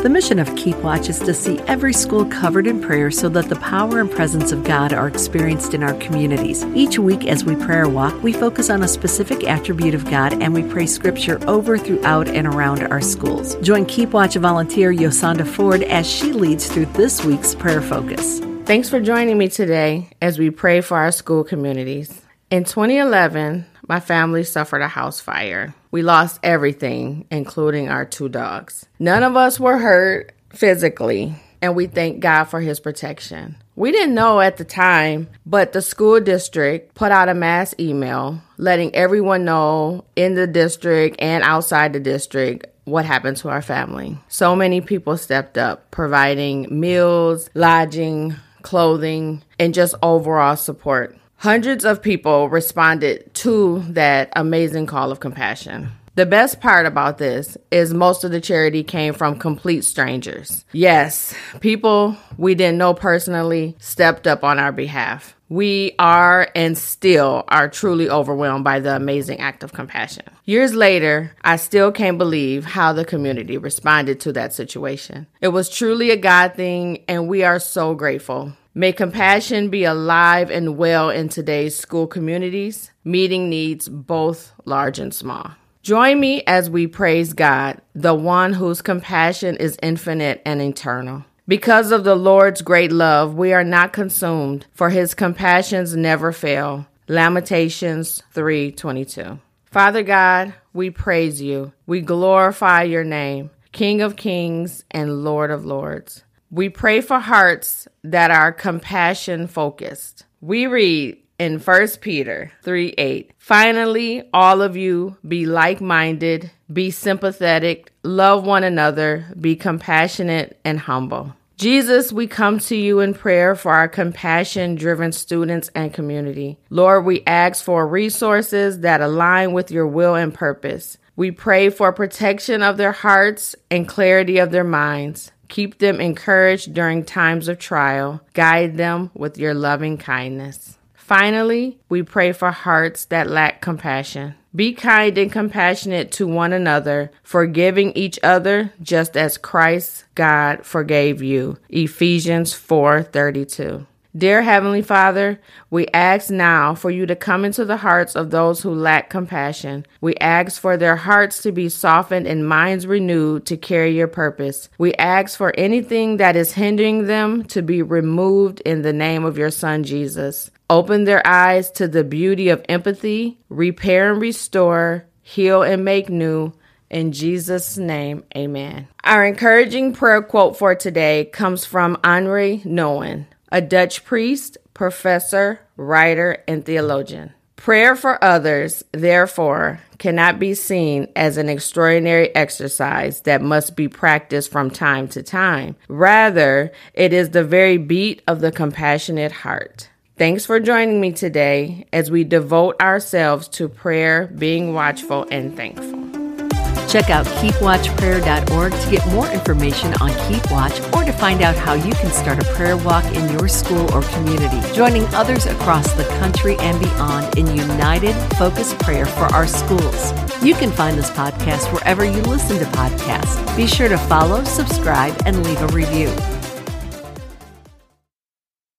The mission of Keep Watch is to see every school covered in prayer so that the power and presence of God are experienced in our communities. Each week as we prayer walk, we focus on a specific attribute of God and we pray scripture over, throughout, and around our schools. Join Keep Watch volunteer Yasonda Ford as she leads through this week's prayer focus. Thanks for joining me today as we pray for our school communities. In 2011, my family suffered a house fire. We lost everything, including our 2 dogs. None of us were hurt physically, and we thank God for his protection. We didn't know at the time, but the school district put out a mass email letting everyone know in the district and outside the district what happened to our family. So many people stepped up, providing meals, lodging, clothing, and just overall support. Hundreds of people responded to that amazing call of compassion. The best part about this is most of the charity came from complete strangers. Yes, people we didn't know personally stepped up on our behalf. We are and still are truly overwhelmed by the amazing act of compassion. Years later, I still can't believe how the community responded to that situation. It was truly a God thing, and we are so grateful. May compassion be alive and well in today's school communities, meeting needs both large and small. Join me as we praise God, the one whose compassion is infinite and eternal. Because of the Lord's great love, we are not consumed, for his compassions never fail. Lamentations 3:22. Father God, we praise you. We glorify your name, King of kings and Lord of lords. We pray for hearts that are compassion-focused. We read in 1 Peter 3:8, "Finally, all of you be like-minded, be sympathetic, love one another, be compassionate and humble." Jesus, we come to you in prayer for our compassion-driven students and community. Lord, we ask for resources that align with your will and purpose. We pray for protection of their hearts and clarity of their minds. Keep them encouraged during times of trial. Guide them with your loving kindness. Finally, we pray for hearts that lack compassion. Be kind and compassionate to one another, forgiving each other just as Christ, God, forgave you. Ephesians 4:32. Dear Heavenly Father, we ask now for you to come into the hearts of those who lack compassion. We ask for their hearts to be softened and minds renewed to carry your purpose. We ask for anything that is hindering them to be removed in the name of your Son, Jesus. Open their eyes to the beauty of empathy, repair and restore, heal and make new. In Jesus' name, amen. Our encouraging prayer quote for today comes from Henri Nouwen, a Dutch priest, professor, writer, and theologian. Prayer for others, therefore, cannot be seen as an extraordinary exercise that must be practiced from time to time. Rather, it is the very beat of the compassionate heart. Thanks for joining me today as we devote ourselves to prayer, being watchful, and thankful. Check out KeepWatchPrayer.org to get more information on Keep Watch or to find out how you can start a prayer walk in your school or community, joining others across the country and beyond in united, focused prayer for our schools. You can find this podcast wherever you listen to podcasts. Be sure to follow, subscribe, and leave a review.